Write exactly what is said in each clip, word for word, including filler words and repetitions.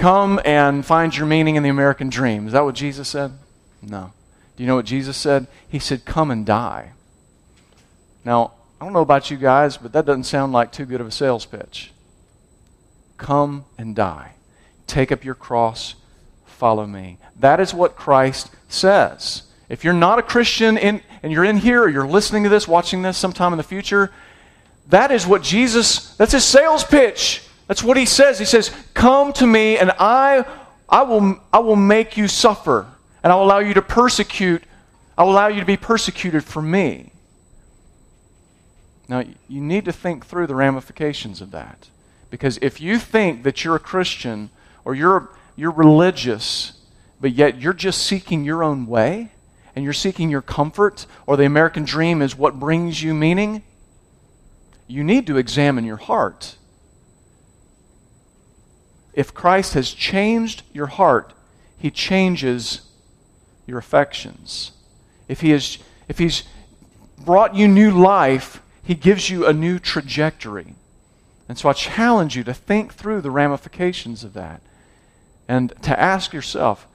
come and find your meaning in the American dream. Is that what Jesus said? No. Do you know what Jesus said? He said, come and die. Now, I don't know about you guys, but that doesn't sound like too good of a sales pitch. Come and die. Take up your cross, follow me. That is what Christ says. If you're not a Christian in, and you're in here or you're listening to this, watching this sometime in the future, that is what Jesus, that's his sales pitch. That's what he says. He says, come to me and I, I will, I will make you suffer, and I will allow you to persecute. I will allow you to be persecuted for me. Now, you need to think through the ramifications of that. Because if you think that you're a Christian or you're, you're religious, but yet you're just seeking your own way and you're seeking your comfort, or the American dream is what brings you meaning, you need to examine your heart. If Christ has changed your heart, he changes your affections. If he is, if he's brought you new life, he gives you a new trajectory. And so I challenge you to think through the ramifications of that and to ask yourself,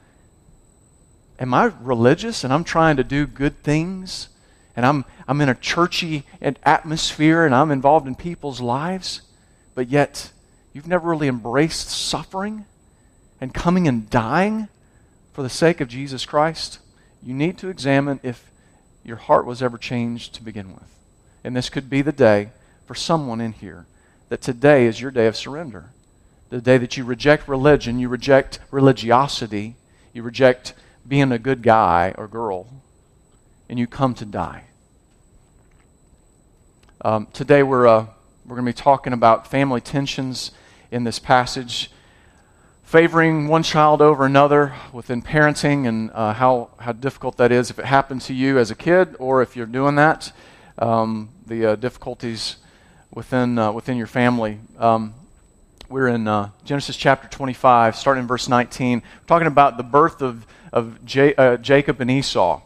am I religious and I'm trying to do good things and I'm, I'm in a churchy atmosphere and I'm involved in people's lives, but yet you've never really embraced suffering and coming and dying for the sake of Jesus Christ? You need to examine if your heart was ever changed to begin with. And this could be the day for someone in here that today is your day of surrender. The day that you reject religion, you reject religiosity, you reject being a good guy or girl, and you come to die. Um, today we're uh, we're going to be talking about family tensions in this passage, favoring one child over another within parenting and uh, how, how difficult that is if it happened to you as a kid or if you're doing that. Um, the uh, difficulties within uh, within your family. Um, we're in uh, Genesis chapter twenty-five, starting in verse nineteen. We're talking about the birth of, of J- uh, Jacob and Esau.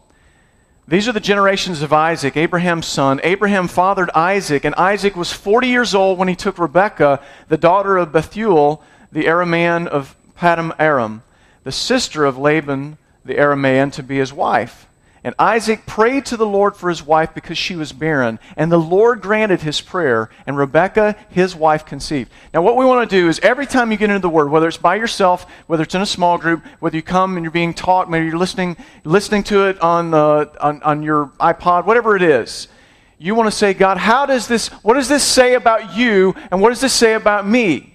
These are the generations of Isaac, Abraham's son. Abraham fathered Isaac, and Isaac was forty years old when he took Rebekah, the daughter of Bethuel, the Aramean of Padam Aram, the sister of Laban, the Aramean, to be his wife. And Isaac prayed to the Lord for his wife because she was barren. And the Lord granted his prayer, and Rebekah, his wife, conceived. Now what we want to do is every time you get into the Word, whether it's by yourself, whether it's in a small group, whether you come and you're being taught, maybe you're listening listening to it on, uh, on, on your iPod, whatever it is, you want to say, God, how does this, what does this say about you, and what does this say about me?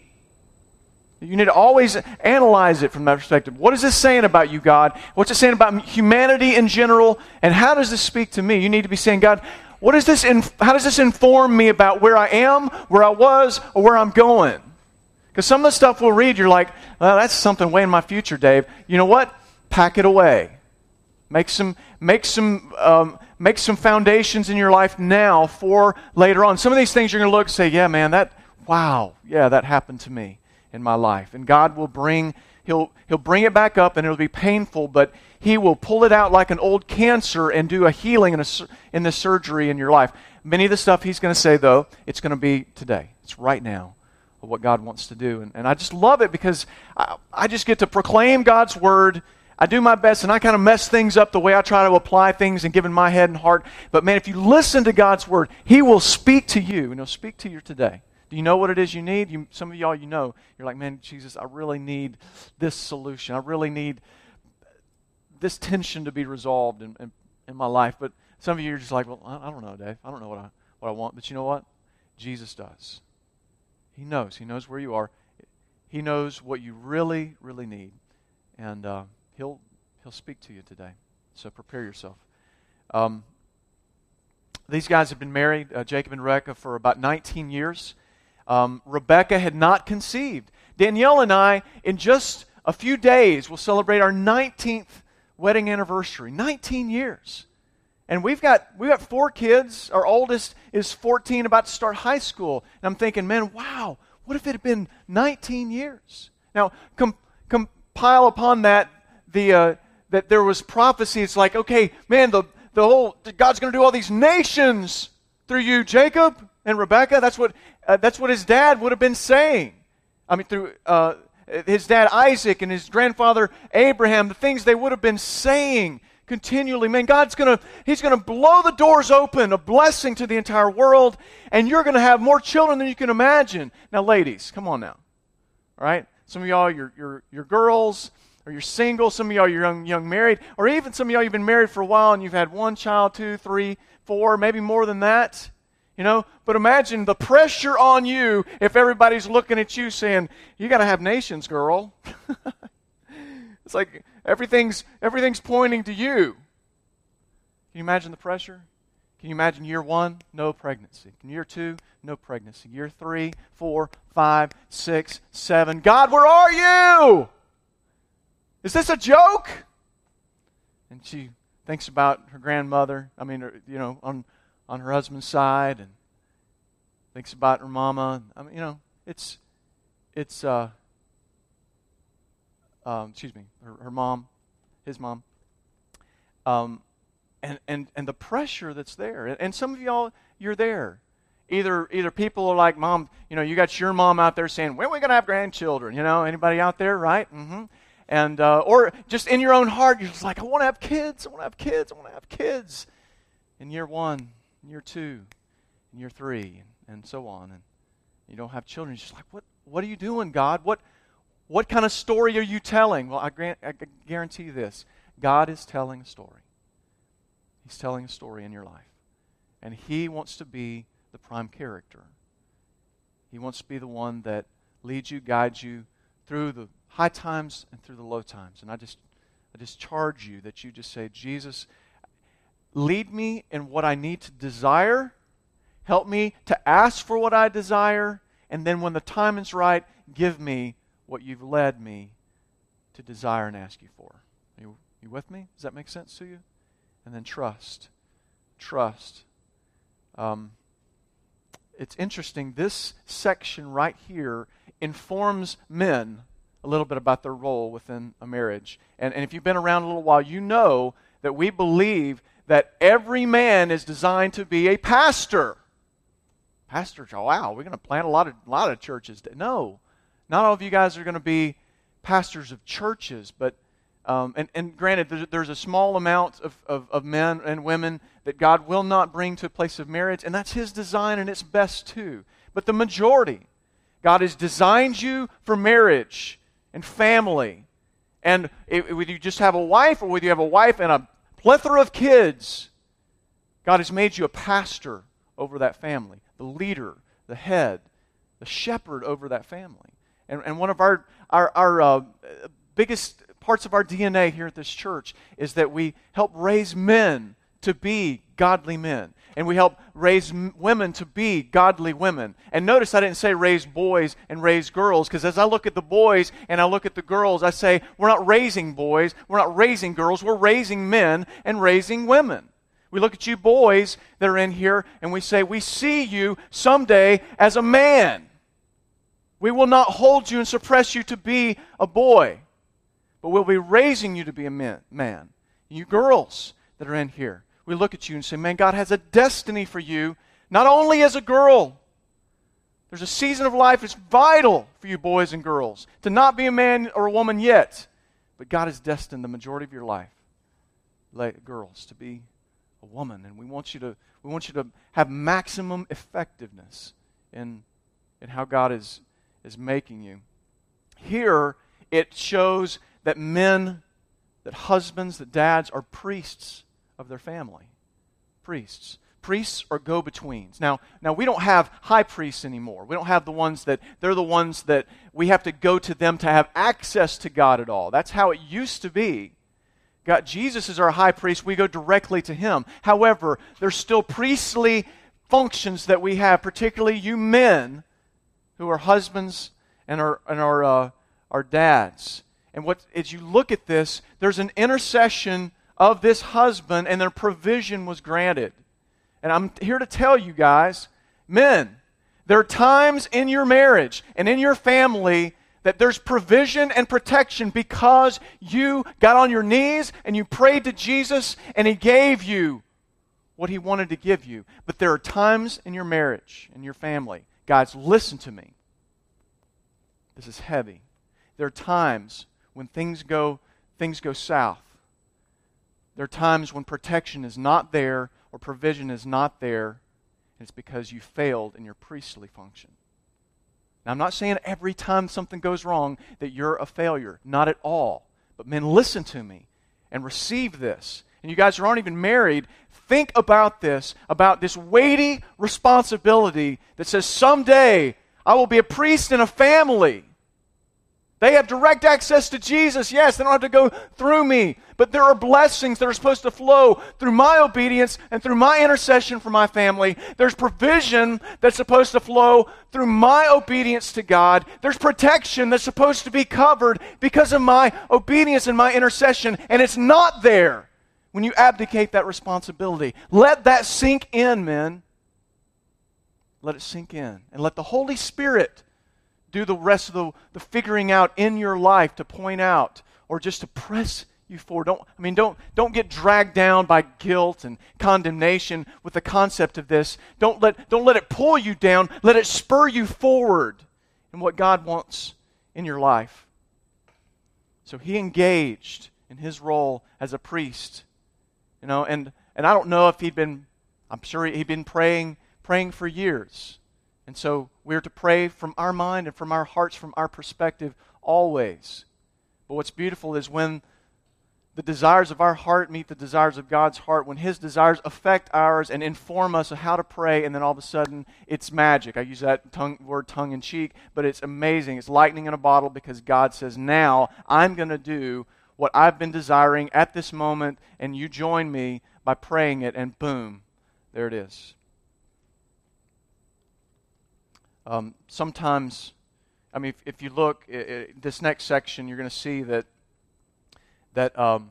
You need to always analyze it from that perspective. What is this saying about you, God? What's it saying about humanity in general? And how does this speak to me? You need to be saying, God, what is this? Inf- how does this inform me about where I am, where I was, or where I'm going? Because some of the stuff we'll read, you're like, well, that's something way in my future, Dave. You know what? Pack it away. Make some, make some, um, make some foundations in your life now for later on. Some of these things you're going to look and say, yeah, man, that, wow, yeah, that happened to me in my life. And God will bring, he'll he'll bring it back up, and it'll be painful, but he will pull it out like an old cancer and do a healing in, a, in the surgery in your life. Many of the stuff he's going to say, though, it's going to be today. It's right now of what God wants to do. And, and I just love it because I, I just get to proclaim God's word. I do my best, and I kind of mess things up the way I try to apply things and give in my head and heart. But man, if you listen to God's word, he will speak to you, and he'll speak to you today. Do you know what it is you need? You, some of y'all, you know. You're like, man, Jesus, I really need this solution. I really need this tension to be resolved in, in, in my life. But some of you are just like, well, I, I don't know, Dave. I don't know what I, what I want. But you know what? Jesus does. He knows. He knows where you are. He knows what you really, really need. And uh, he'll, he'll speak to you today. So prepare yourself. Um, these guys have been married, uh, Jacob and Rebekah, for about nineteen years. Um, Rebekah had not conceived. Danielle and I, in just a few days, will celebrate our nineteenth wedding anniversary. nineteen years. And we've got we've got four kids. Our oldest is fourteen, about to start high school. And I'm thinking, man, wow, what if it had been nineteen years? Now, com- compile upon that the uh, that there was prophecy. It's like, okay, man, the, the whole God's going to do all these nations through you, Jacob and Rebekah. That's what... Uh, that's what his dad would have been saying. I mean, through uh, his dad Isaac and his grandfather Abraham, the things they would have been saying continually. Man, God's going to, he's going to blow the doors open, a blessing to the entire world, and you're going to have more children than you can imagine. Now, ladies, come on now. All right? Some of y'all, you're, you're, you're girls, or you're single. Some of y'all, you're young, young married. Or even some of y'all, you've been married for a while, and you've had one child, two, three, four, maybe more than that. You know, but imagine the pressure on you if everybody's looking at you saying, you got to have nations, girl. It's like everything's everything's pointing to you. Can you imagine the pressure? Can you imagine year one, no pregnancy? Year two, no pregnancy. Year three, four, five, six, seven. God, where are you? Is this a joke? And she thinks about her grandmother, I mean, you know, on on her husband's side, and thinks about her mama. I mean, you know, it's, it's, uh, um, excuse me, her, her mom, his mom, um, and and and the pressure that's there. And some of y'all, you're there. Either either people are like, Mom, you know, you got your mom out there saying, when are we gonna have grandchildren? You know, anybody out there, right? Mm-hmm. And uh, or just in your own heart, you're just like, I want to have kids. I want to have kids. I want to have kids. In year one, in year two, in year three, and, and so on, and you don't have children. You're just like, what? What are you doing, God? What? What kind of story are you telling? Well, I, grant, I guarantee you this: God is telling a story. He's telling a story in your life, and He wants to be the prime character. He wants to be the one that leads you, guides you through the high times and through the low times. And I just, I just charge you that you just say, Jesus, lead me in what I need to desire. Help me to ask for what I desire. And then when the time is right, give me what you've led me to desire and ask you for. Are you, you with me? Does that make sense to you? And then trust. Trust. Um, it's interesting. This section right here informs men a little bit about their role within a marriage. And, and if you've been around a little while, you know that we believe that every man is designed to be a pastor. Pastor, wow, we're going to plant a lot of, lot of churches. No, not all of you guys are going to be pastors of churches. But um, and, and granted, there's, there's a small amount of, of, of men and women that God will not bring to a place of marriage, and that's His design, and it's best too. But the majority, God has designed you for marriage and family. And it, it, would you just have a wife, or would you have a wife and a plethora of kids? God has made you a pastor over that family, the leader, the head, the shepherd over that family. And, and one of our, our, our uh, biggest parts of our D N A here at this church is that we help raise men to be godly men. And we help raise m- women to be godly women. And notice I didn't say raise boys and raise girls, because as I look at the boys and I look at the girls, I say we're not raising boys, we're not raising girls, we're raising men and raising women. We look at you boys that are in here and we say, we see you someday as a man. We will not hold you and suppress you to be a boy, but we'll be raising you to be a man. man. You girls that are in here, we look at you and say, man, God has a destiny for you, not only as a girl. There's a season of life that's vital for you boys and girls to not be a man or a woman yet, but God has destined the majority of your life, like girls, to be a woman. And we want you to, we want you to have maximum effectiveness in, in how God is, is making you. Here, it shows that men, that husbands, that dads are priests of their family. Priests. Priests are go-betweens. Now, now we don't have high priests anymore. We don't have the ones that, they're the ones that we have to go to them to have access to God at all. That's how it used to be. God, Jesus is our high priest. We go directly to Him. However, there's still priestly functions that we have, particularly you men who are husbands and are, and are, uh, are dads. And what, as you look at this, there's an intercession of this husband, and their provision was granted. And I'm here to tell you guys, men, there are times in your marriage and in your family that there's provision and protection because you got on your knees and you prayed to Jesus and He gave you what He wanted to give you. But there are times in your marriage and your family, guys, listen to me. This is heavy. There are times when things go, things go south. There are times when protection is not there or provision is not there, and it's because you failed in your priestly function. Now, I'm not saying every time something goes wrong that you're a failure. Not at all. But men, listen to me and receive this. And you guys who aren't even married, think about this, about this weighty responsibility that says, someday I will be a priest in a family. They have direct access to Jesus. Yes, they don't have to go through me. But there are blessings that are supposed to flow through my obedience and through my intercession for my family. There's provision that's supposed to flow through my obedience to God. There's protection that's supposed to be covered because of my obedience and my intercession. And it's not there when you abdicate that responsibility. Let that sink in, men. Let it sink in. And let the Holy Spirit do the rest of the, the figuring out in your life to point out or just to press you forward. Don't, I mean, don't, don't get dragged down by guilt and condemnation with the concept of this. Don't let, don't let it pull you down. Let it spur you forward in what God wants in your life. So he engaged in his role as a priest. You know, and, and I don't know if he'd been, I'm sure he'd been praying, praying for years. And so we're to pray from our mind and from our hearts, from our perspective, always. But what's beautiful is when the desires of our heart meet the desires of God's heart, when his desires affect ours and inform us of how to pray, and then all of a sudden, it's magic. I use that tongue, word tongue-in-cheek, but it's amazing. It's lightning in a bottle because God says, now I'm going to do what I've been desiring at this moment, and you join me by praying it, and boom, there it is. Um, sometimes, I mean, if, if you look at, at this next section, you're going to see that that um,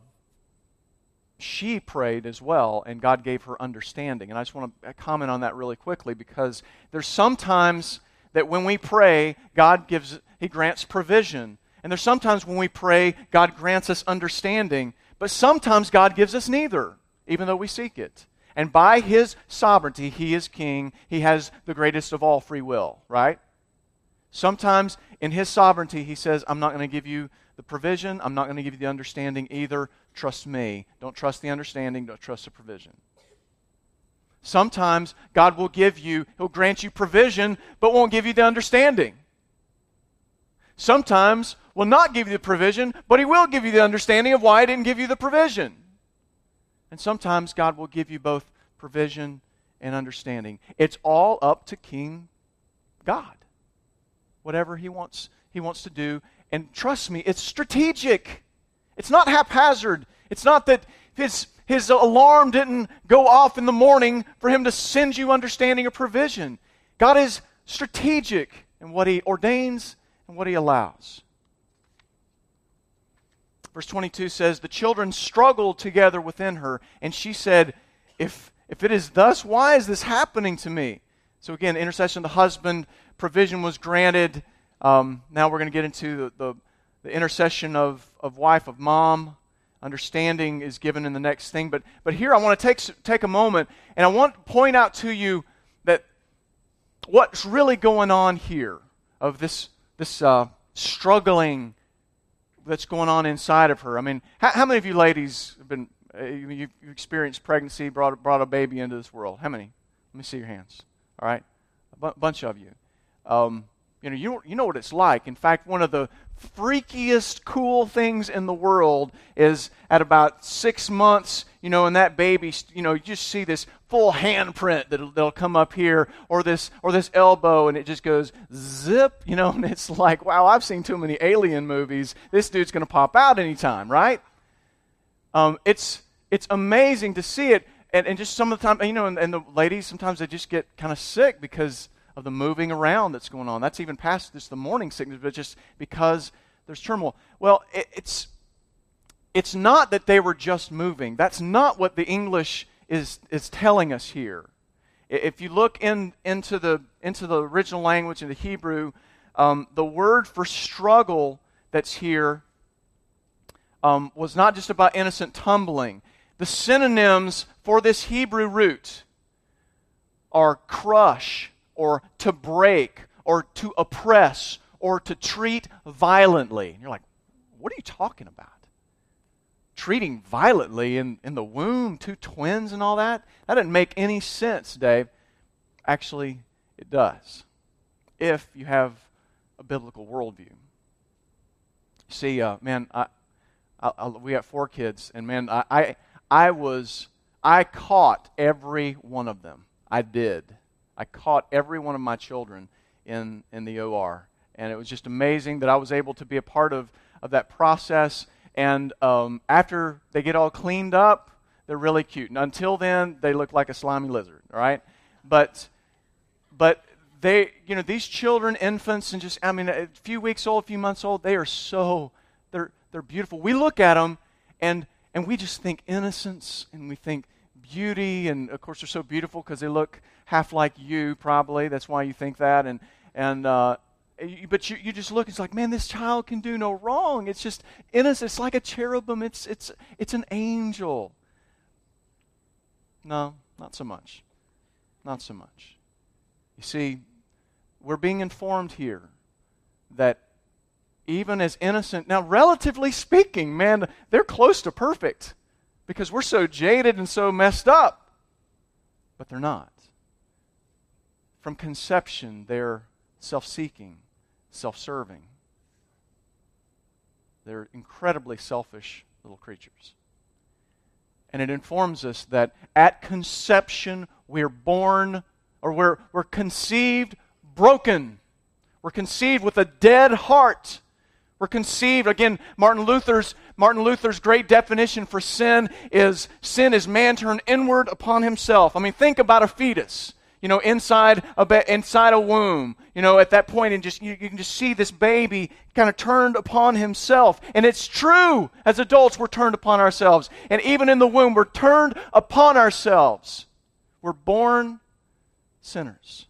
she prayed as well, and God gave her understanding. And I just want to comment on that really quickly because there's sometimes that when we pray, God gives, He grants provision, and there's sometimes when we pray, God grants us understanding. But sometimes God gives us neither, even though we seek it. And by his sovereignty, he is king. He has the greatest of all free will, right? Sometimes in his sovereignty, he says, I'm not going to give you the provision. I'm not going to give you the understanding either. Trust me. Don't trust the understanding. Don't trust the provision. Sometimes God will give you, he'll grant you provision, but won't give you the understanding. Sometimes will not give you the provision, but he will give you the understanding of why he didn't give you the provision. And sometimes God will give you both provision and understanding. It's all up to King God. Whatever he wants, he wants to do. And trust me, it's strategic. It's not haphazard. It's not that his, his alarm didn't go off in the morning for him to send you understanding or provision. God is strategic in what he ordains and what he allows. Verse twenty-two says, the children struggled together within her, and she said, if, if it is thus, why is this happening to me? So again, intercession of the husband, provision was granted. Um, now we're going to get into the, the, the intercession of, of wife, of mom. Understanding is given in the next thing. But, but here I want to take, take a moment, and I want to point out to you that what's really going on here of this, this uh, struggling that's going on inside of her. I mean, how, how many of you ladies have been, uh, you've experienced pregnancy, brought, brought a baby into this world? How many? Let me see your hands. All right? A bu- bunch of you. Um, you know, you, you know what it's like. In fact, one of the freakiest cool things in the world is at about six months, you know, and that baby, you know, you just see this full handprint that'll, that'll come up here or this or this elbow, and it just goes zip, you know, and it's like, wow, I've seen too many alien movies. This dude's going to pop out anytime, right? Um, it's it's amazing to see it, and, and just some of the time, you know, and, and the ladies, sometimes they just get kind of sick because of the moving around that's going on. That's even past this, the morning sickness, but just because there's turmoil. Well, it, it's it's not that they were just moving. That's not what the English is is telling us here. If you look in into the into the original language in the Hebrew, um, the word for struggle that's here um, was not just about innocent tumbling. The synonyms for this Hebrew root are crush, or to break, or to oppress, or to treat violently. And you're like, what are you talking about? Treating violently in, in the womb, two twins and all that? That doesn't make any sense, Dave. Actually, it does, if you have a biblical worldview. See, uh, man, I, I, I, we have four kids, and man, I, I, I was, I caught every one of them. I did. I caught every one of my children in in the O R, and it was just amazing that I was able to be a part of of that process. And um, after they get all cleaned up, they're really cute. And until then, they look like a slimy lizard, all right? But, but they, you know, these children, infants, and just, I mean, a few weeks old, a few months old, they are so, they're they're beautiful. We look at them, and and we just think innocence, and we think beauty, and of course they're so beautiful because they look half like you, probably. That's why you think that, and and. Uh, But you, you just look, it's like, man, this child can do no wrong. It's just innocent. It's like a cherubim. It's, it's, it's an angel. No, not so much. Not so much. You see, we're being informed here that even as innocent, now relatively speaking, man, they're close to perfect because we're so jaded and so messed up. But they're not. From conception, they're self-seeking, self-serving. They're incredibly selfish little creatures. And it informs us that at conception we're born, or we're, we're conceived broken. We're conceived with a dead heart. We're conceived, again, Martin Luther's, Martin Luther's great definition for sin is, sin is man turned inward upon himself. I mean, think about a fetus. You know, inside a be- inside a womb, you know, at that point, and just you, you can just see this baby kind of turned upon himself. And it's true, as adults, we're turned upon ourselves. And even in the womb, we're turned upon ourselves. We're born sinners.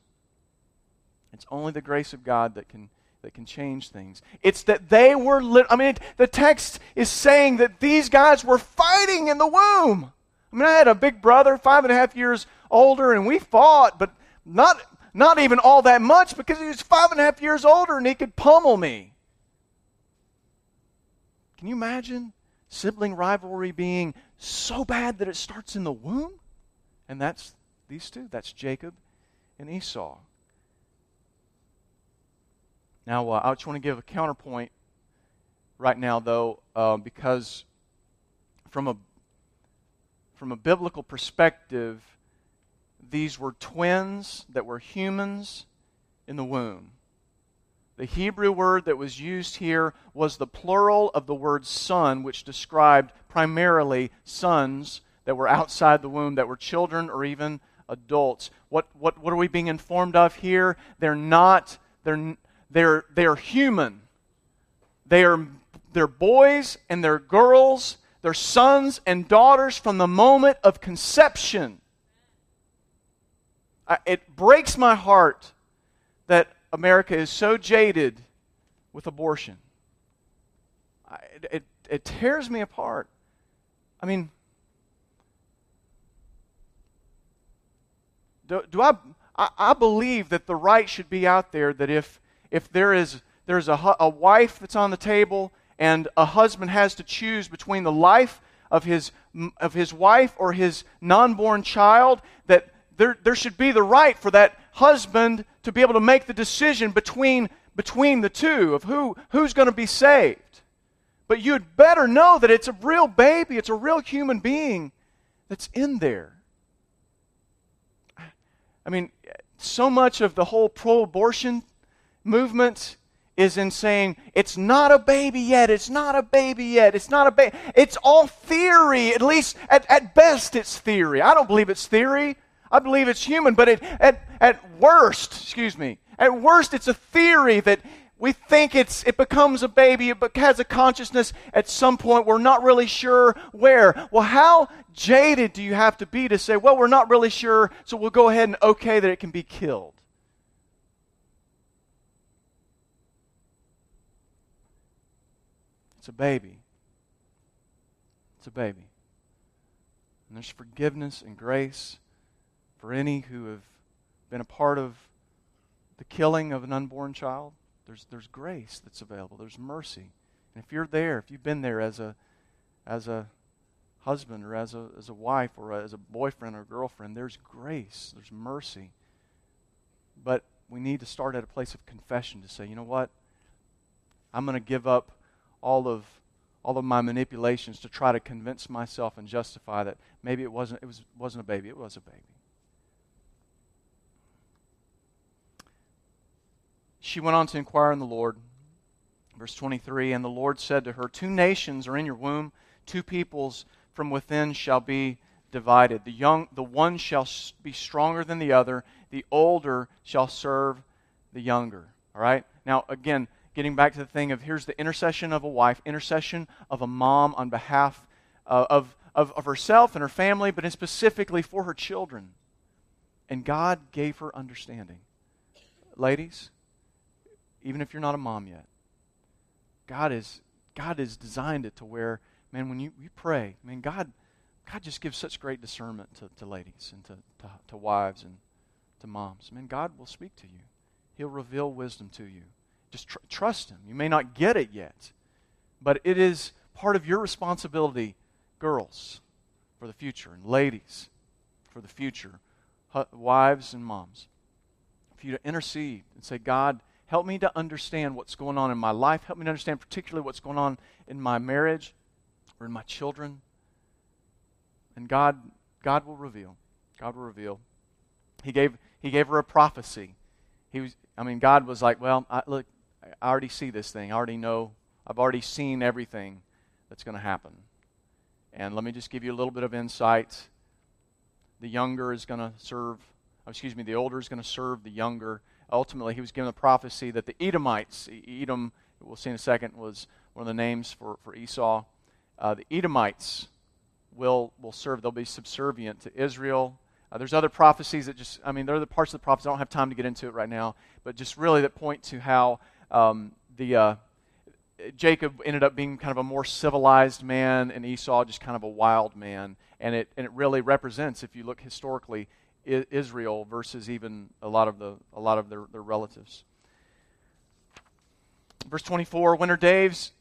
It's only the grace of God that can that can change things. It's that they were, lit- I mean, it, the text is saying that these guys were fighting in the womb. I mean, I had a big brother, five and a half years older, and we fought, but not not even all that much because he was five and a half years older and he could pummel me. Can you imagine sibling rivalry being so bad that it starts in the womb? And that's these two. That's Jacob and Esau. Now, uh, I just want to give a counterpoint right now, though, uh, because from a from a biblical perspective, these were twins that were humans in the womb. The Hebrew word that was used here was the plural of the word son, which described primarily sons that were outside the womb, that were children or even adults. What what what are we being informed of here? They're not they're they're they're human. They are they're boys and they're girls. They're sons and daughters from the moment of conception. It breaks my heart that America is so jaded with abortion. It, it, it tears me apart. I mean, do, do I, I? I believe that the right should be out there. That if if there is there's a a wife that's on the table and a husband has to choose between the life of his of his wife or his non-born child, that There, there should be the right for that husband to be able to make the decision between between the two of who who's going to be saved. But you'd better know that it's a real baby, it's a real human being that's in there. I mean, so much of the whole pro-abortion movement is in saying, it's not a baby yet, it's not a baby yet, it's not a baby. It's all theory, at least at, at best it's theory. I don't believe it's theory. I believe it's human, but it, at at worst, excuse me, at worst, it's a theory that we think it's it becomes a baby, it has a consciousness at some point. We're not really sure where. Well, how jaded do you have to be to say, well, we're not really sure, so we'll go ahead and okay that it can be killed? It's a baby. It's a baby. And there's forgiveness and grace for any who have been a part of the killing of an unborn child, There's, there's grace that's available. There's mercy. And if you're there, if you've been there as a as a husband or as a as a wife or a, as a boyfriend or girlfriend, there's grace, there's mercy. But we need to start at a place of confession to say, you know what? I'm going to give up all of all of my manipulations to try to convince myself and justify that maybe it wasn't it was wasn't a baby, it was a baby. She went on to inquire in the Lord. Verse twenty-three, and the Lord said to her, two nations are in your womb, two peoples from within shall be divided. The young, the one shall be stronger than the other, the older shall serve the younger. All right? Now, again, getting back to the thing of here's the intercession of a wife, intercession of a mom on behalf uh, of, of, of herself and her family, but specifically for her children. And God gave her understanding. Ladies, even if you're not a mom yet, God is God has designed it to where, man, when you, you pray, man, God God just gives such great discernment to, to ladies and to, to, to wives and to moms. Man, God will speak to you. He'll reveal wisdom to you. Just tr- trust Him. You may not get it yet, but it is part of your responsibility, girls, for the future, and ladies, for the future, hu- wives and moms, for you to intercede and say, God, help me to understand what's going on in my life. Help me to understand particularly what's going on in my marriage or in my children. And God, God will reveal. God will reveal. He gave, He gave her a prophecy. He was, I mean, God was like, well, I, look, I already see this thing. I already know. I've already seen everything that's going to happen. And let me just give you a little bit of insight. The younger is going to serve, oh, excuse me, the older is going to serve the younger. Ultimately, he was given a prophecy that the Edomites, Edom, we'll see in a second, was one of the names for, for Esau. Uh, the Edomites will will serve. They'll be subservient to Israel. Uh, there's other prophecies that just, I mean, there are the parts of the prophecy. I don't have time to get into it right now, but just really that point to how um, the uh, Jacob ended up being kind of a more civilized man and Esau just kind of a wild man. And it and it really represents, if you look historically, Israel versus even a lot of the a lot of their, their relatives. Verse twenty-four, when her days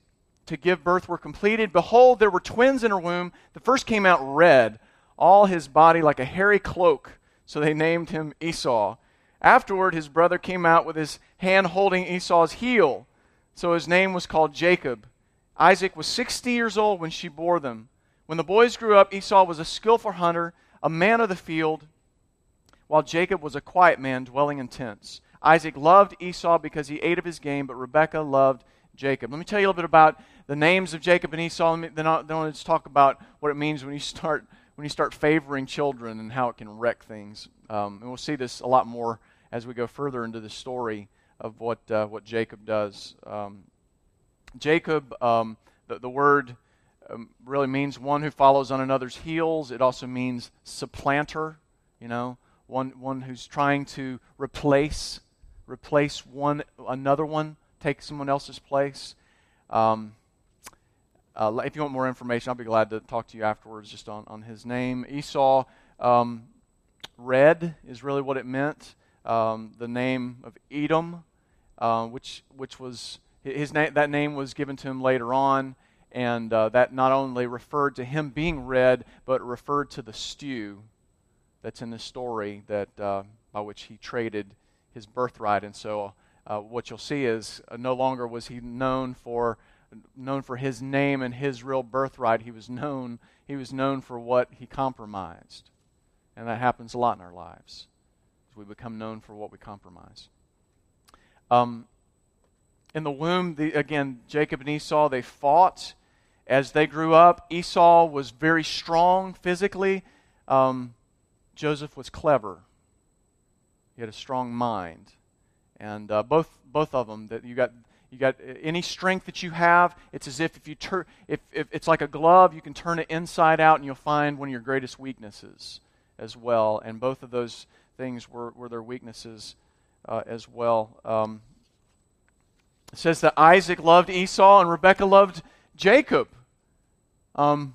to give birth were completed, behold, there were twins in her womb. The first came out red, all his body like a hairy cloak, so they named him Esau. Afterward, his brother came out with his hand holding Esau's heel, so his name was called Jacob. Isaac was sixty years old when she bore them. When the boys grew up, Esau was a skillful hunter, a man of the field, while Jacob was a quiet man dwelling in tents. Isaac loved Esau because he ate of his game, but Rebekah loved Jacob. Let me tell you a little bit about the names of Jacob and Esau, and then I'll, then I'll just talk about what it means when you start when you start favoring children and how it can wreck things. Um, and we'll see this a lot more as we go further into the story of what uh, what Jacob does. Um, Jacob, um, the, the word um, really means one who follows on another's heels. It also means supplanter, you know. One, one who's trying to replace, replace one another one, take someone else's place. Um, uh, if you want more information, I'll be glad to talk to you afterwards just on, on his name. Esau, um, red is really what it meant. Um, the name of Edom, uh, which which was his name. That name was given to him later on, and uh, that not only referred to him being red, but referred to the stew that's in the story that uh, by which he traded his birthright. And so uh, what you'll see is uh, no longer was he known for known for his name and his real birthright. He was known he was known for what he compromised, and that happens a lot in our lives. We become known for what we compromise. Um, in the womb, the, again, Jacob and Esau, they fought as they grew up. Esau was very strong physically. Um, Joseph was clever. He had a strong mind, and uh, both both of them. That you got you got any strength that you have. It's as if if you turn if, if it's like a glove, you can turn it inside out, and you'll find one of your greatest weaknesses as well. And both of those things were, were their weaknesses uh, as well. Um, it says that Isaac loved Esau and Rebekah loved Jacob. Um,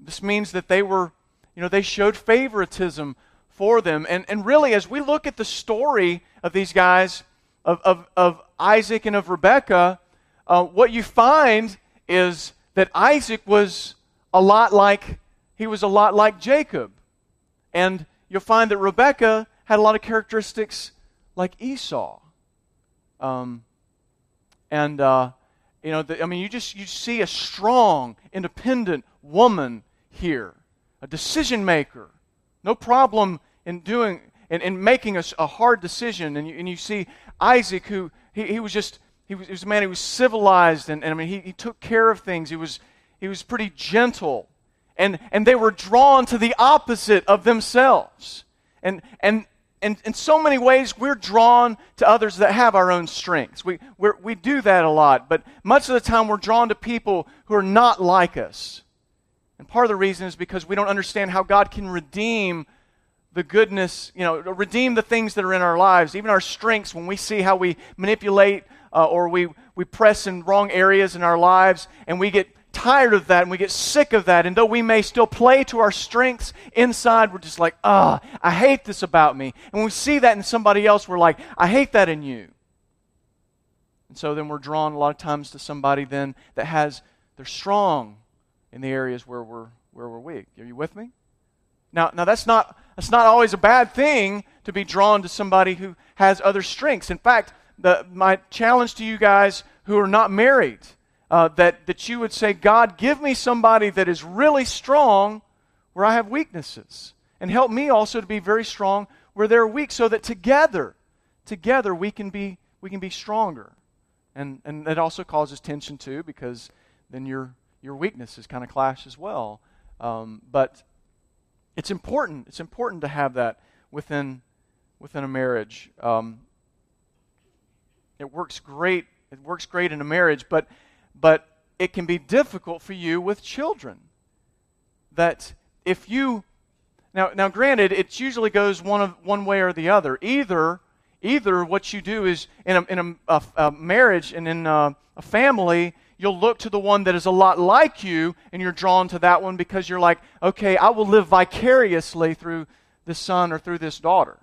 this means that they were. You know, they showed favoritism for them. And and really, as we look at the story of these guys, of of, of Isaac and of Rebekah, uh, what you find is that Isaac was a lot like, he was a lot like Jacob. And you'll find that Rebekah had a lot of characteristics like Esau. Um, and, uh, you know, the, I mean, you just, you see a strong, independent woman here, a decision maker. No problem in doing, in, in making a, a hard decision. And you, and you see Isaac, who, he, he was just, he was, he was a man who was civilized, and, and I mean, he, he took care of things. He was, he was pretty gentle. And, and they were drawn to the opposite of themselves. And, and, and in so many ways, we're drawn to others that have our own strengths. We, we're, we do that a lot, but much of the time we're drawn to people who are not like us. And part of the reason is because we don't understand how God can redeem the goodness, you know, redeem the things that are in our lives, even our strengths, when we see how we manipulate uh, or we, we press in wrong areas in our lives, and we get tired of that and we get sick of that, and though we may still play to our strengths, inside we're just like, ah, oh, I hate this about me. And when we see that in somebody else, we're like, I hate that in you. And so then we're drawn a lot of times to somebody then that has, they're strong in the areas where we're where we're weak. Are you with me? Now, now that's not that's not always a bad thing to be drawn to somebody who has other strengths. In fact, the, my challenge to you guys who are not married. Uh, that, that you would say, God, give me somebody that is really strong where I have weaknesses. And help me also to be very strong where they're weak, so that together, together we can be we can be stronger. And and it also causes tension too, because then your your weaknesses kind of clash as well. Um, but it's important. It's important to have that within within a marriage. Um, it works great. It works great in a marriage, but But it can be difficult for you with children. That if you now, now granted, it usually goes one of one way or the other. Either, either what you do is in a in a, a, a marriage and in a, a family, you'll look to the one that is a lot like you, and you're drawn to that one because you're like, okay, I will live vicariously through this son or through this daughter.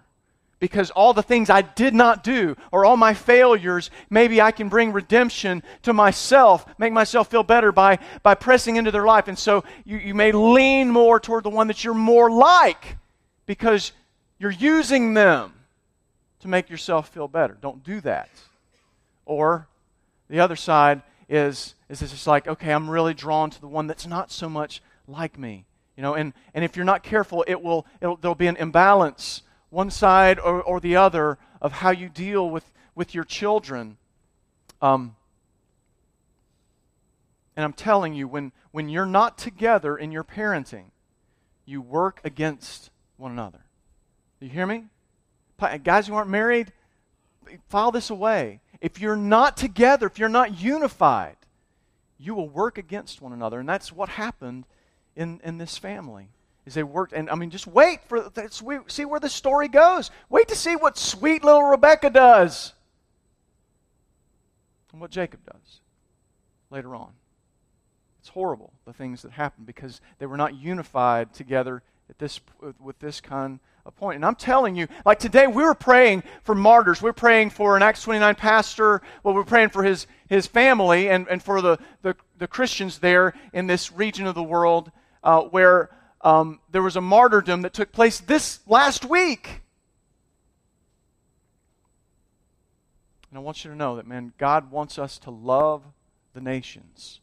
Because all the things I did not do, or all my failures, maybe I can bring redemption to myself, make myself feel better by, by pressing into their life. And so you, you may lean more toward the one that you're more like, because you're using them to make yourself feel better. Don't do that. Or the other side is, is it's just like, okay, I'm really drawn to the one that's not so much like me. You know, and, and if you're not careful, it will it'll, there'll be an imbalance, one side or, or the other, of how you deal with, with your children. Um, and I'm telling you, when, when you're not together in your parenting, you work against one another. Do you hear me? Guys who aren't married, file this away. If you're not together, if you're not unified, you will work against one another. And that's what happened in, in this family. Is they worked, and I mean, just wait for that's we see where the story goes. Wait to see what sweet little Rebekah does, and what Jacob does later on. It's horrible, the things that happen, because they were not unified together at this with this kind of point. And I'm telling you, like today, we were praying for martyrs. We we're praying for an Acts twenty-nine pastor. Well, we we're praying for his his family and and for the the, the Christians there in this region of the world uh, where. Um, there was a martyrdom that took place this last week. And I want you to know that, man, God wants us to love the nations.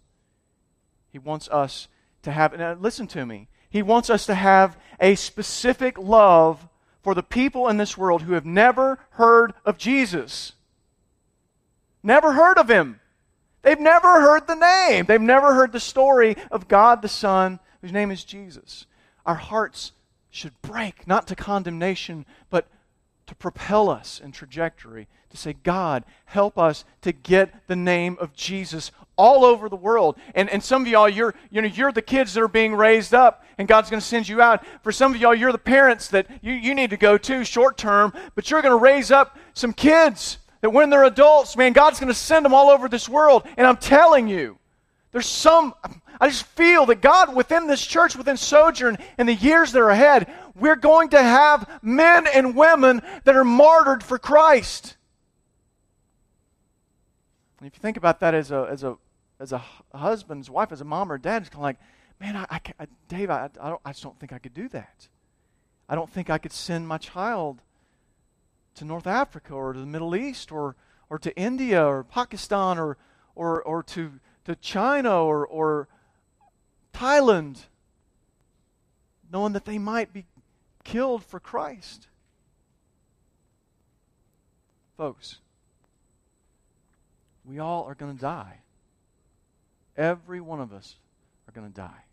He wants us to have, and listen to me, He wants us to have a specific love for the people in this world who have never heard of Jesus. Never heard of Him. They've never heard the name. They've never heard the story of God the Son, whose name is Jesus. Our hearts should break, not to condemnation, but to propel us in trajectory, to say, God, help us to get the name of Jesus all over the world. And, and some of y'all, you're, you know, you're the kids that are being raised up, and God's going to send you out. For some of y'all, you're the parents that you, you need to go to short term, but you're going to raise up some kids that when they're adults, man, God's going to send them all over this world. And I'm telling you, there's some, I just feel that God within this church, within Sojourn, in the years that are ahead, we're going to have men and women that are martyred for Christ. And if you think about that as a as a as a husband's wife, as a mom or dad, it's kind of like, man, I, I, I Dave, I, I don't, I just don't think I could do that. I don't think I could send my child to North Africa or to the Middle East or or to India or Pakistan or or or to to China or or Thailand, knowing that they might be killed for Christ. Folks, we all are going to die. Every one of us are going to die.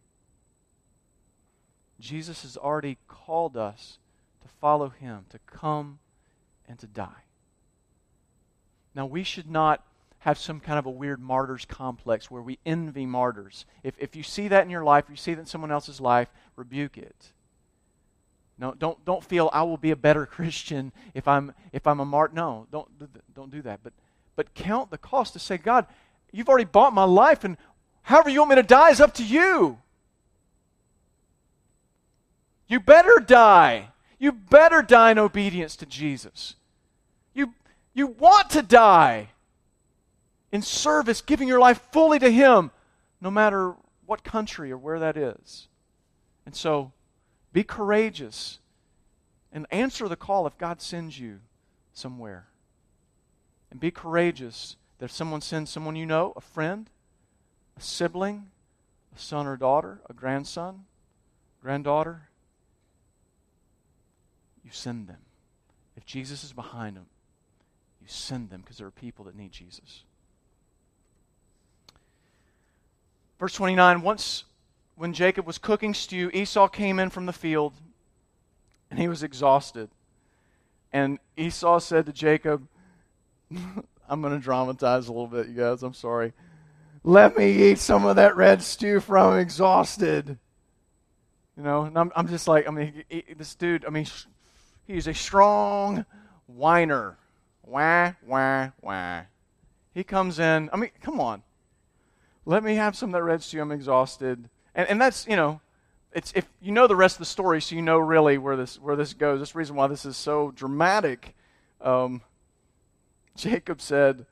Jesus has already called us to follow him, to come and to die. Now, we should not have some kind of a weird martyrs complex where we envy martyrs. If, if you see that in your life, you see that in someone else's life, rebuke it. No, don't don't feel I will be a better Christian if I'm if I'm a martyr. No, don't don't do that. But but count the cost to say, God, you've already bought my life, and however you want me to die is up to you. You better die. You better die in obedience to Jesus. You you want to die in service, giving your life fully to Him, no matter what country or where that is. And so, be courageous and answer the call if God sends you somewhere. And be courageous that if someone sends someone you know, a friend, a sibling, a son or daughter, a grandson, granddaughter, you send them. If Jesus is behind them, you send them because there are people that need Jesus. Verse twenty-nine, once... when Jacob was cooking stew, Esau came in from the field, and he was exhausted. And Esau said to Jacob, I'm going to dramatize a little bit, you guys, I'm sorry. Let me eat some of that red stew, for I'm exhausted. You know, and I'm, I'm just like, I mean, he, he, this dude, I mean, he's a strong whiner. Wah, wah, wah. He comes in, I mean, come on. Let me have some of that red stew, I'm exhausted. And, and that's, you know, it's if you know the rest of the story, so you know really where this where this goes. That's the reason why this is so dramatic. Um, Jacob said,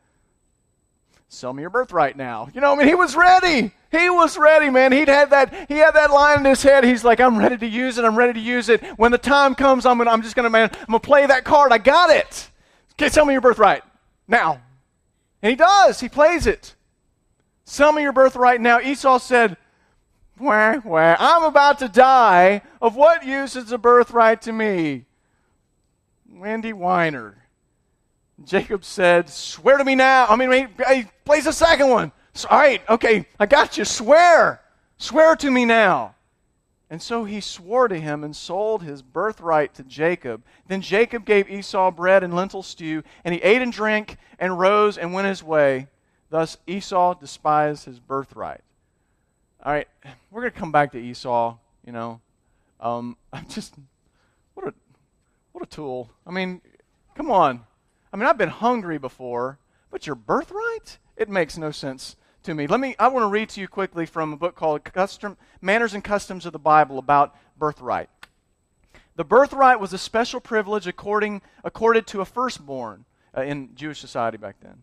sell me your birthright now. You know, I mean, he was ready. He was ready, man. He'd had that, he had that line in his head. He's like, I'm ready to use it. I'm ready to use it. When the time comes, I'm gonna, I'm just gonna man, I'm gonna play that card. I got it. Okay, sell me your birthright now. And he does, he plays it. Sell me your birthright now. Esau said, wah, wah. I'm about to die. Of what use is a birthright to me? Wendy Weiner. Jacob said, swear to me now. I mean, he, he plays the second one. So, all right, okay, I got you. Swear. Swear to me now. And so he swore to him and sold his birthright to Jacob. Then Jacob gave Esau bread and lentil stew, and he ate and drank and rose and went his way. Thus Esau despised his birthright. All right, we're going to come back to Esau, you know. Um, I'm just, what a what a tool. I mean, come on. I mean, I've been hungry before, but your birthright? It makes no sense to me. Let me, I want to read to you quickly from a book called Custom, Manners and Customs of the Bible about birthright. The birthright was a special privilege according accorded to a firstborn uh, in Jewish society back then,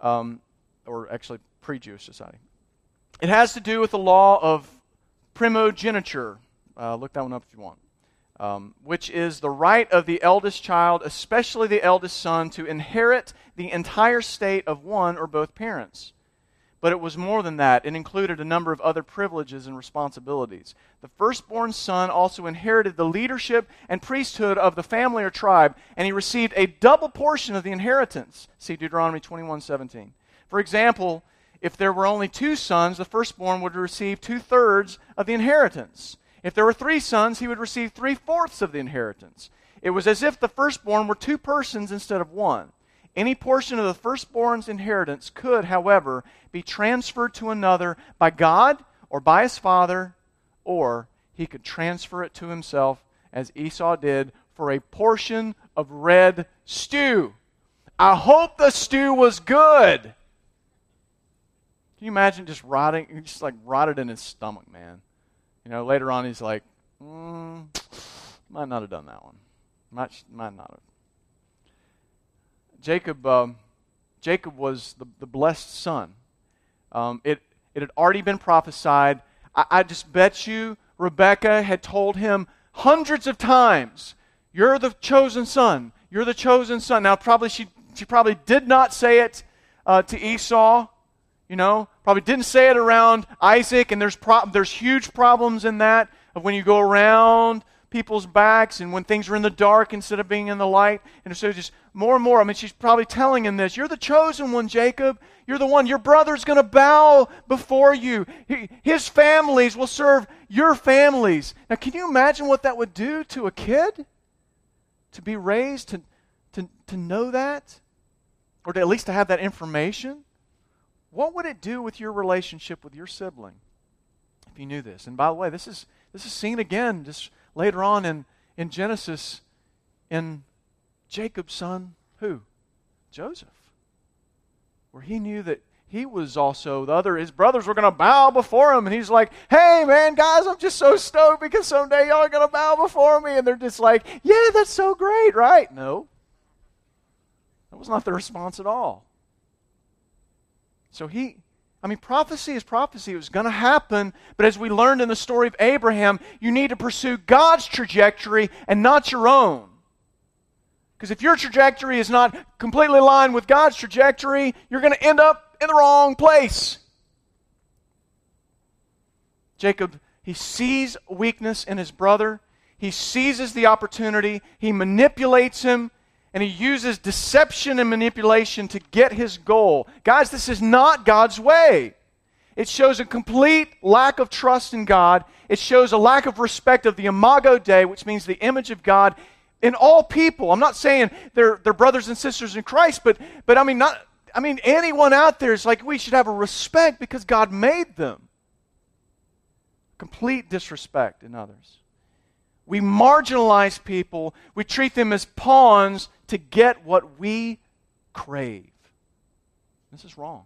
um, or actually pre-Jewish society. It has to do with the law of primogeniture. Uh, look that one up if you want. Um, which is the right of the eldest child, especially the eldest son, to inherit the entire estate of one or both parents. But it was more than that. It included a number of other privileges and responsibilities. The firstborn son also inherited the leadership and priesthood of the family or tribe, and he received a double portion of the inheritance. See Deuteronomy twenty-one seventeen. For example, if there were only two sons, the firstborn would receive two-thirds of the inheritance. If there were three sons, he would receive three-fourths of the inheritance. It was as if the firstborn were two persons instead of one. Any portion of the firstborn's inheritance could, however, be transferred to another by God or by his father, or he could transfer it to himself, as Esau did, for a portion of red stew. I hope the stew was good. Can you imagine just rotting, just like rotted in his stomach, man? You know, later on he's like, mm, might not have done that one. Might, might not have. Jacob um, Jacob was the, the blessed son. Um, it, it had already been prophesied. I, I just bet you Rebekah had told him hundreds of times, you're the chosen son, you're the chosen son. Now, probably she, she probably did not say it uh, to Esau, you know, probably didn't say it around Isaac, and there's, pro- there's huge problems in that, of when you go around people's backs and when things are in the dark instead of being in the light. And so just more and more, I mean, she's probably telling him this, you're the chosen one, Jacob. You're the one. Your brother's going to bow before you. His families will serve your families. Now, can you imagine what that would do to a kid? To be raised, to, to, to know that? Or to at least to have that information? What would it do with your relationship with your sibling if you knew this? And by the way, this is this is seen again just later on in, in Genesis, in Jacob's son, who? Joseph. Where he knew that he was also, the other, his brothers were going to bow before him. And he's like, hey, man, guys, I'm just so stoked because someday y'all are going to bow before me. And they're just like, yeah, that's so great, right? No. That was not the response at all. So he... I mean, prophecy is prophecy. It was going to happen. But as we learned in the story of Abraham, you need to pursue God's trajectory and not your own. Because if your trajectory is not completely aligned with God's trajectory, you're going to end up in the wrong place. Jacob, he sees weakness in his brother. He seizes the opportunity. He manipulates him. And he uses deception and manipulation to get his goal. Guys, this is not God's way. It shows a complete lack of trust in God. It shows a lack of respect of the imago Dei, which means the image of God in all people. I'm not saying they're, they're brothers and sisters in Christ, but, but I mean, not, I mean anyone out there is like, we should have a respect because God made them. Complete disrespect in others. We marginalize people. We treat them as pawns to get what we crave. This is wrong.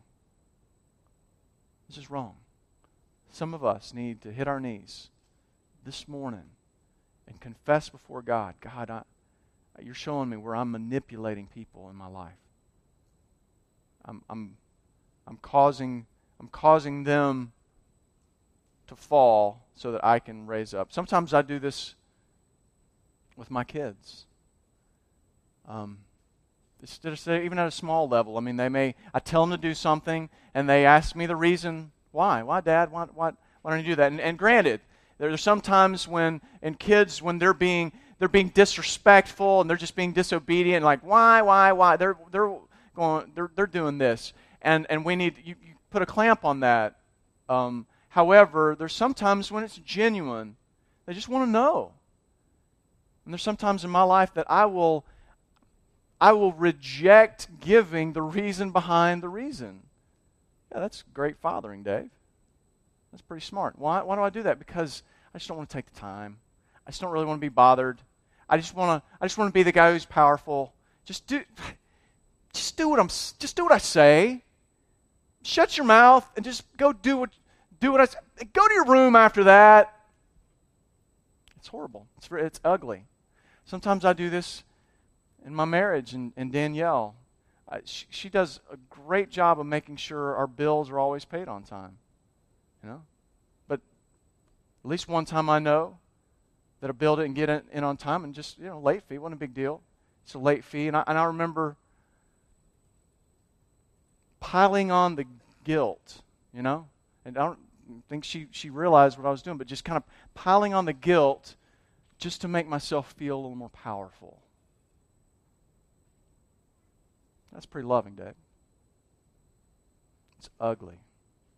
This is wrong. Some of us need to hit our knees this morning and confess before God, God, I, you're showing me where I'm manipulating people in my life. I'm, I'm, I'm causing, I'm causing them to fall so that I can raise up. Sometimes I do this with my kids. Um, it's just, even at a small level. I mean, they may, I tell them to do something, and they ask me the reason why. Why, Dad? Why, why, why don't you do that? And, and granted, there's sometimes when, in kids, when they're being, they're being disrespectful, and they're just being disobedient, like, why, why, why? They're, they're going, they're, they're doing this. And, and we need, you, you put a clamp on that. Um, however, there's sometimes when it's genuine. They just want to know. And there's sometimes in my life that I will I will reject giving the reason behind the reason. Yeah, that's great fathering, Dave. That's pretty smart. Why, why do I do that? Because I just don't want to take the time. I just don't really want to be bothered. I just want to I just want to be the guy who's powerful. Just do just do what I'm just do what I say. Shut your mouth and just go do what do what I say. Go to your room after that. It's horrible. It's it's ugly. Sometimes I do this in my marriage, and, and Danielle, I, she, she does a great job of making sure our bills are always paid on time, you know. But at least one time I know that a bill didn't get in, in on time, and just, you know, late fee wasn't a big deal. It's a late fee, and I and I remember piling on the guilt, you know, and I don't think she she realized what I was doing, but just kind of piling on the guilt just to make myself feel a little more powerful. That's pretty loving, Dave. It's ugly.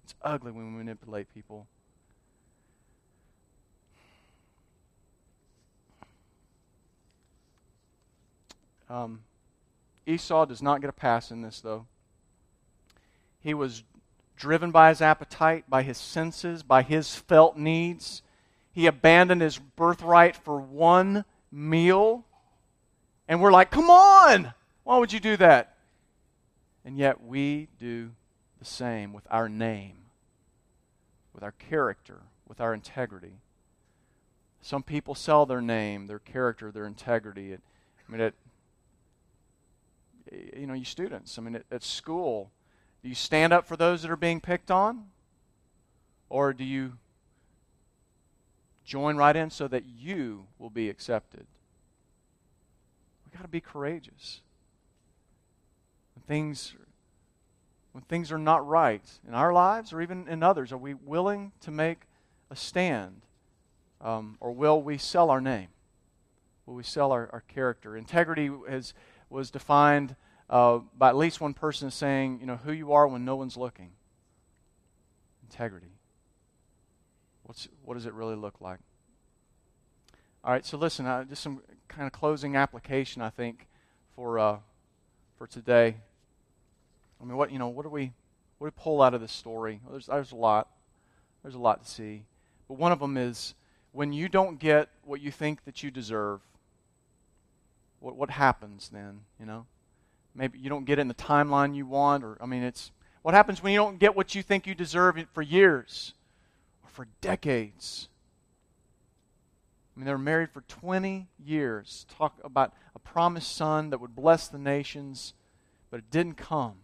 It's ugly when we manipulate people. Um, Esau does not get a pass in this, though. He was driven by his appetite, by his senses, by his felt needs. He abandoned his birthright for one meal. And we're like, come on! Why would you do that? And yet we do the same with our name, with our character, with our integrity. Some people sell their name, their character, their integrity. It, I mean, it, you know, you students, I mean, at, at school, do you stand up for those that are being picked on? Or do you join right in so that you will be accepted? We've got to be courageous. When things, when things are not right in our lives or even in others, are we willing to make a stand? Um, or will we sell our name? Will we sell our, our character? Integrity has, was defined uh, by at least one person saying, you know, who you are when no one's looking. Integrity. What's, what does it really look like? All right, so listen, uh, just some kind of closing application, I think, for uh, for today. I mean, what you know, what do we what do we pull out of this story? Well, there's there's a lot, there's a lot to see, but one of them is when you don't get what you think that you deserve. What what happens then? You know, maybe you don't get it in the timeline you want, or I mean, it's what happens when you don't get what you think you deserve for years. For decades. I mean, they were married for twenty years. Talk about a promised son that would bless the nations, but it didn't come.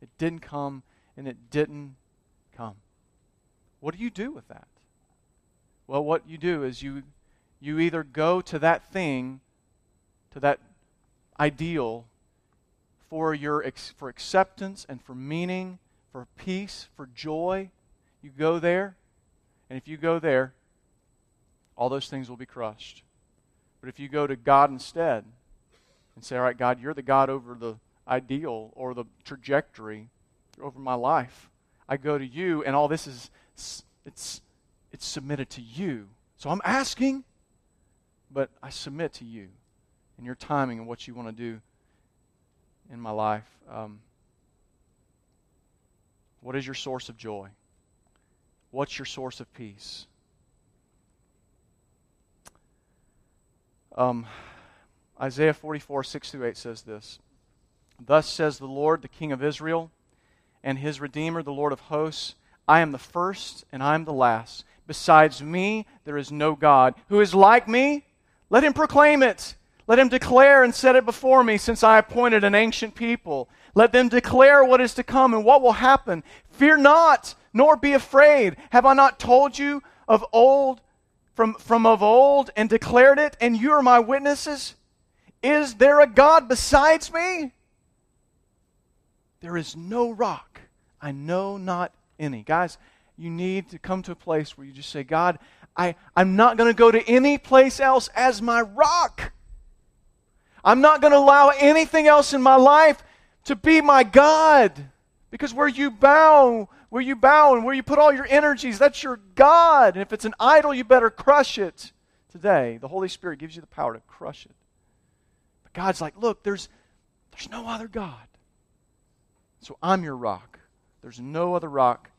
It didn't come, and it didn't come. What do you do with that? Well, what you do is you, you either go to that thing, to that ideal, for your for acceptance and for meaning, for peace, for joy. You go there. And if you go there, all those things will be crushed. But if you go to God instead and say, all right, God, you're the God over the ideal or the trajectory over my life. I go to you, and all this is, it's it's submitted to you. So I'm asking, but I submit to you and your timing and what you want to do in my life. Um, what is your source of joy? What's your source of peace? Um, Isaiah forty-four, six through eight says this. Thus says the Lord, the King of Israel, and his Redeemer, the Lord of hosts, I am the first and I am the last. Besides me, there is no God. Who is like me? Let him proclaim it. Let him declare and set it before me, since I appointed an ancient people. Let them declare what is to come and what will happen. Fear not, nor be afraid. Have I not told you of old, from, from of old, and declared it, and you are my witnesses? Is there a God besides me? There is no rock. I know not any. Guys, you need to come to a place where you just say, God, I, I'm not going to go to any place else as my rock. I'm not going to allow anything else in my life to be my God. Because where you bow, where you bow and where you put all your energies, that's your God. And if it's an idol, you better crush it today. The Holy Spirit gives you the power to crush it. But God's like, look, there's, there's no other God. So I'm your rock. There's no other rock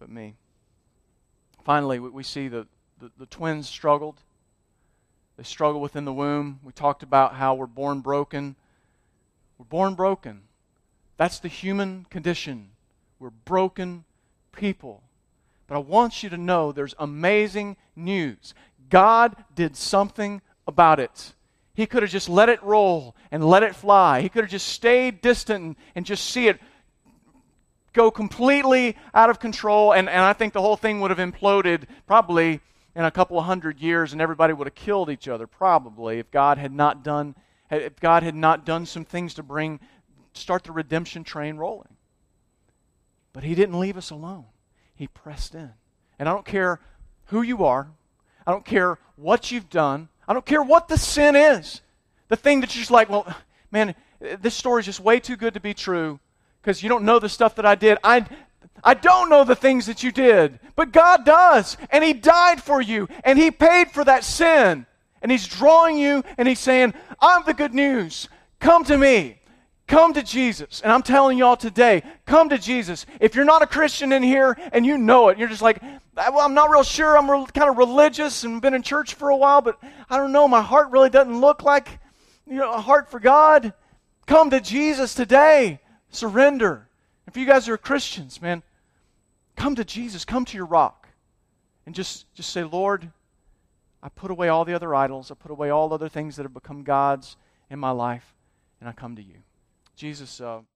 but me. Finally, we see the, the, the twins struggled. They struggle within the womb. We talked about how we're born broken. We're born broken. That's the human condition. We're broken people. But I want you to know there's amazing news. God did something about it. He could have just let it roll and let it fly. He could have just stayed distant and just see it go completely out of control. And, and I think the whole thing would have imploded probably in a couple of hundred years, and everybody would have killed each other, probably, if God had not done, if God had not done some things to bring, start the redemption train rolling. But He didn't leave us alone. He pressed in. And I don't care who you are. I don't care what you've done. I don't care what the sin is. The thing that you're just like, well, man, this story's just way too good to be true because you don't know the stuff that I did. I. I don't know the things that you did, but God does, and He died for you, and He paid for that sin, and He's drawing you, and He's saying, I'm the good news. Come to me. Come to Jesus. And I'm telling y'all today, come to Jesus. If you're not a Christian in here, and you know it, you're just like, well, I'm not real sure. I'm re- kind of religious and been in church for a while, but I don't know. My heart really doesn't look like, you know, a heart for God. Come to Jesus today. Surrender. If you guys are Christians, man, come to Jesus. Come to your rock. And just, just say, Lord, I put away all the other idols. I put away all other things that have become gods in my life. and I come to you. Jesus, uh,